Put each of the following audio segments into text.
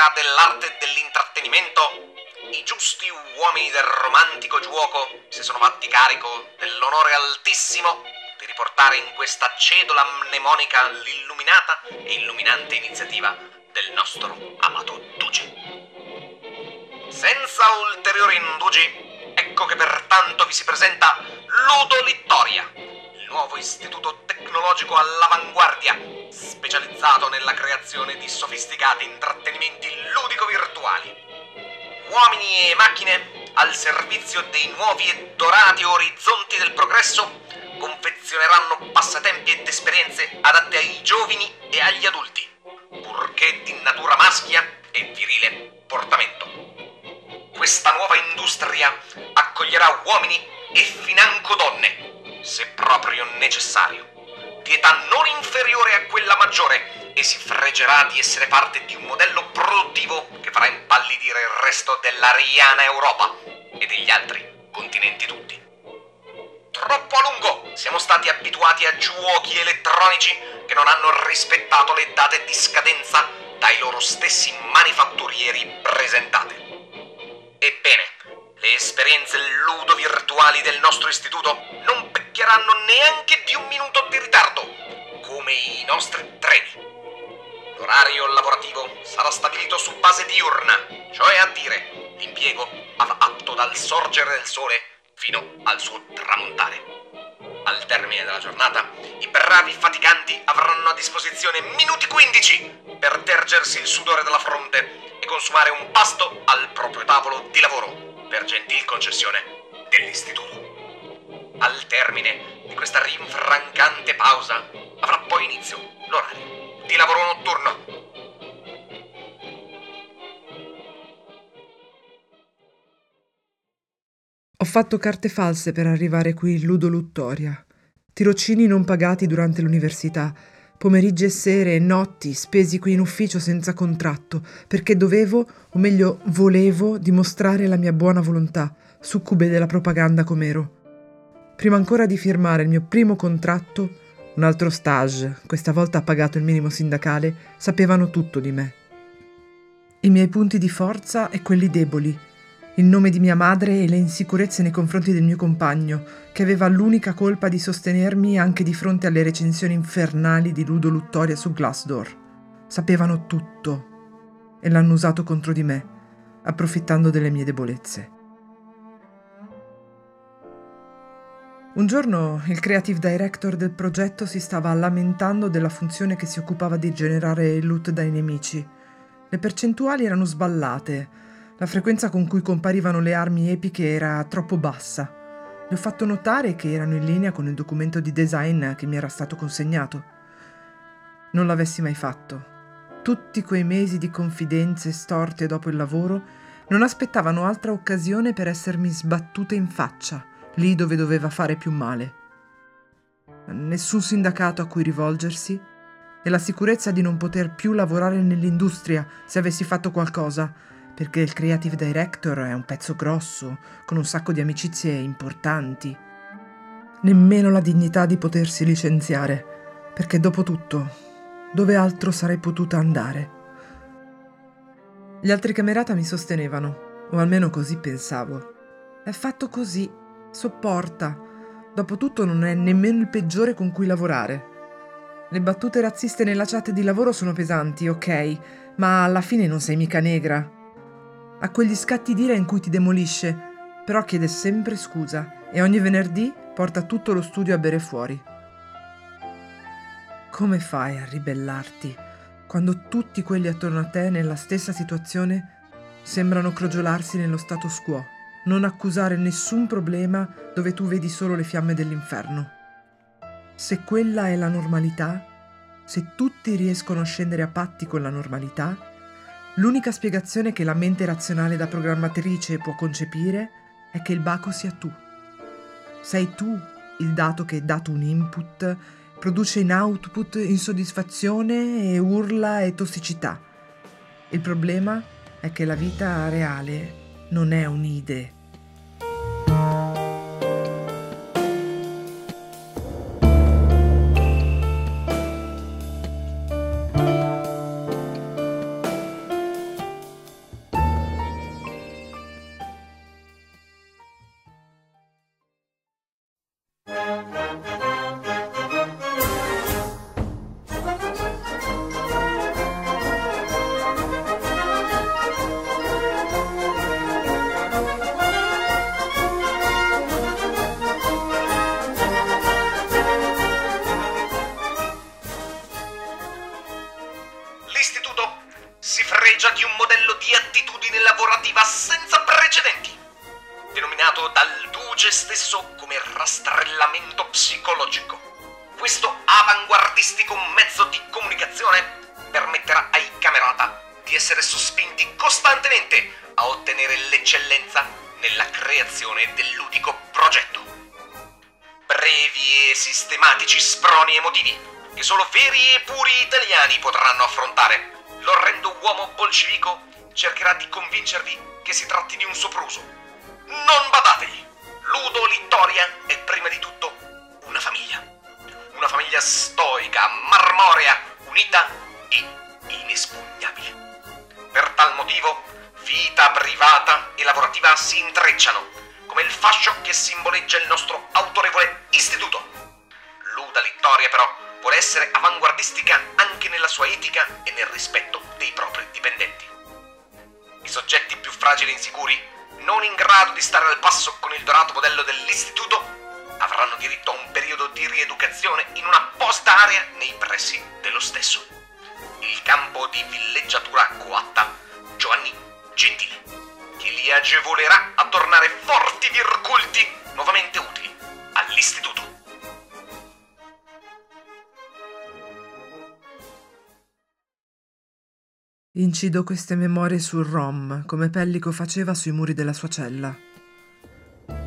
sfera dell'arte e dell'intrattenimento, i giusti uomini del romantico gioco si sono fatti carico dell'onore altissimo di riportare in questa cedola mnemonica l'illuminata e illuminante iniziativa del nostro amato Duce. Senza ulteriori indugi, ecco che pertanto vi si presenta Ludo Littoria, il nuovo istituto tecnologico all'avanguardia, specializzato nella creazione di sofisticati intrattenimenti ludico-virtuali. Uomini e macchine al servizio dei nuovi e dorati orizzonti del progresso confezioneranno passatempi ed esperienze adatte ai giovani e agli adulti, purché di natura maschia e virile portamento. Questa nuova industria accoglierà uomini e financo donne, se proprio necessario, di età non inferiore a quella maggiore, e si fregerà di essere parte di un modello produttivo che farà impallidire il resto dell'ariana Europa e degli altri continenti tutti. Troppo a lungo siamo stati abituati a giochi elettronici che non hanno rispettato le date di scadenza dai loro stessi manifatturieri presentate. Ebbene, le esperienze ludo-virtuali del nostro istituto non peccheranno neanche di un minuto di ritardo, come i nostri treni. L'orario lavorativo sarà stabilito su base diurna, cioè a dire l'impiego fatto dal sorgere del sole fino al suo tramontare. Al termine della giornata, i bravi faticanti avranno a disposizione minuti 15 per tergersi il sudore dalla fronte e consumare un pasto al proprio tavolo di lavoro per gentil concessione dell'istituto. Al termine di questa rinfrancante pausa avrà poi inizio l'orario di lavoro notturno. Ho fatto carte false per arrivare qui, Ludo Littoria. Tirocini non pagati durante l'università, pomeriggi e sere e notti spesi qui in ufficio senza contratto, perché dovevo, o meglio volevo, dimostrare la mia buona volontà, succube della propaganda com'ero. Prima ancora di firmare il mio primo contratto, un altro stage, questa volta pagato il minimo sindacale, sapevano tutto di me. I miei punti di forza e quelli deboli, il nome di mia madre e le insicurezze nei confronti del mio compagno, che aveva l'unica colpa di sostenermi anche di fronte alle recensioni infernali di Ludo Littoria su Glassdoor. Sapevano tutto e l'hanno usato contro di me, approfittando delle mie debolezze. Un giorno il creative director del progetto si stava lamentando della funzione che si occupava di generare il loot dai nemici. Le percentuali erano sballate, la frequenza con cui comparivano le armi epiche era troppo bassa. Le ho fatto notare che erano in linea con il documento di design che mi era stato consegnato. Non l'avessi mai fatto. Tutti quei mesi di confidenze storte dopo il lavoro non aspettavano altra occasione per essermi sbattuta in faccia, lì dove doveva fare più male. Nessun sindacato a cui rivolgersi e la sicurezza di non poter più lavorare nell'industria se avessi fatto qualcosa, perché il creative director è un pezzo grosso, con un sacco di amicizie importanti. Nemmeno la dignità di potersi licenziare, perché dopo tutto, dove altro sarei potuta andare? Gli altri camerata mi sostenevano, o almeno così pensavo. È fatto così. Sopporta. Dopotutto non è nemmeno il peggiore con cui lavorare. Le battute razziste nella chat di lavoro sono pesanti, ok, ma alla fine non sei mica negra. Ha quegli scatti d'ira in cui ti demolisce, però chiede sempre scusa e ogni venerdì porta tutto lo studio a bere fuori. Come fai a ribellarti quando tutti quelli attorno a te nella stessa situazione sembrano crogiolarsi nello status quo? Non accusare nessun problema dove tu vedi solo le fiamme dell'inferno. Se quella è la normalità, se tutti riescono a scendere a patti con la normalità, l'unica spiegazione che la mente razionale da programmatrice può concepire è che il baco sia tu. Sei tu il dato che, dato un input, produce in output insoddisfazione e urla e tossicità. Il problema è che la vita reale non è un'idea. rastrellamento psicologico. Questo avanguardistico mezzo di comunicazione permetterà ai camerata di essere sospinti costantemente a ottenere l'eccellenza nella creazione del ludico progetto. Brevi e sistematici sproni emotivi che solo veri e puri italiani potranno affrontare. L'orrendo uomo bolscevico cercherà di convincervi che si tratti di un sopruso. Non badatevi! Ludo Littoria è prima di tutto una famiglia. Una famiglia stoica, marmorea, unita e inespugnabile. Per tal motivo, vita privata e lavorativa si intrecciano, come il fascio che simboleggia il nostro autorevole istituto. Ludo Littoria, però, vuole essere avanguardistica anche nella sua etica e nel rispetto dei propri dipendenti. I soggetti più fragili e insicuri, non in grado di stare al passo con il dorato modello dell'istituto, avranno diritto a un periodo di rieducazione in un'apposita area nei pressi dello stesso. Il campo di villeggiatura coatta Giovanni Gentile, che li agevolerà a tornare forti virgulti nuovamente utili all'istituto. Incido queste memorie sul rom, come Pellico faceva sui muri della sua cella.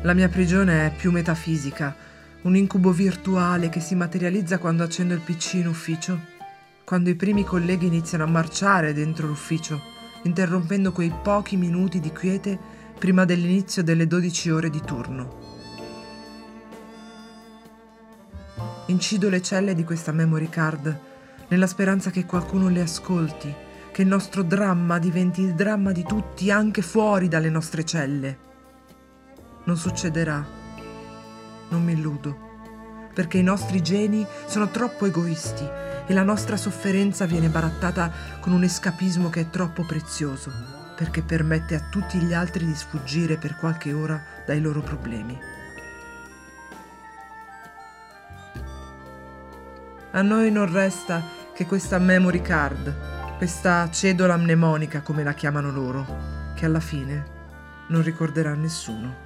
La mia prigione è più metafisica, un incubo virtuale che si materializza quando accendo il PC in ufficio, quando i primi colleghi iniziano a marciare dentro l'ufficio, interrompendo quei pochi minuti di quiete prima dell'inizio delle 12 ore di turno. Incido le celle di questa memory card, nella speranza che qualcuno le ascolti, che il nostro dramma diventi il dramma di tutti anche fuori dalle nostre celle. Non succederà, non mi illudo, perché i nostri geni sono troppo egoisti e la nostra sofferenza viene barattata con un escapismo che è troppo prezioso, perché permette a tutti gli altri di sfuggire per qualche ora dai loro problemi. A noi non resta che questa memory card, questa cedola mnemonica, come la chiamano loro, che alla fine non ricorderà nessuno.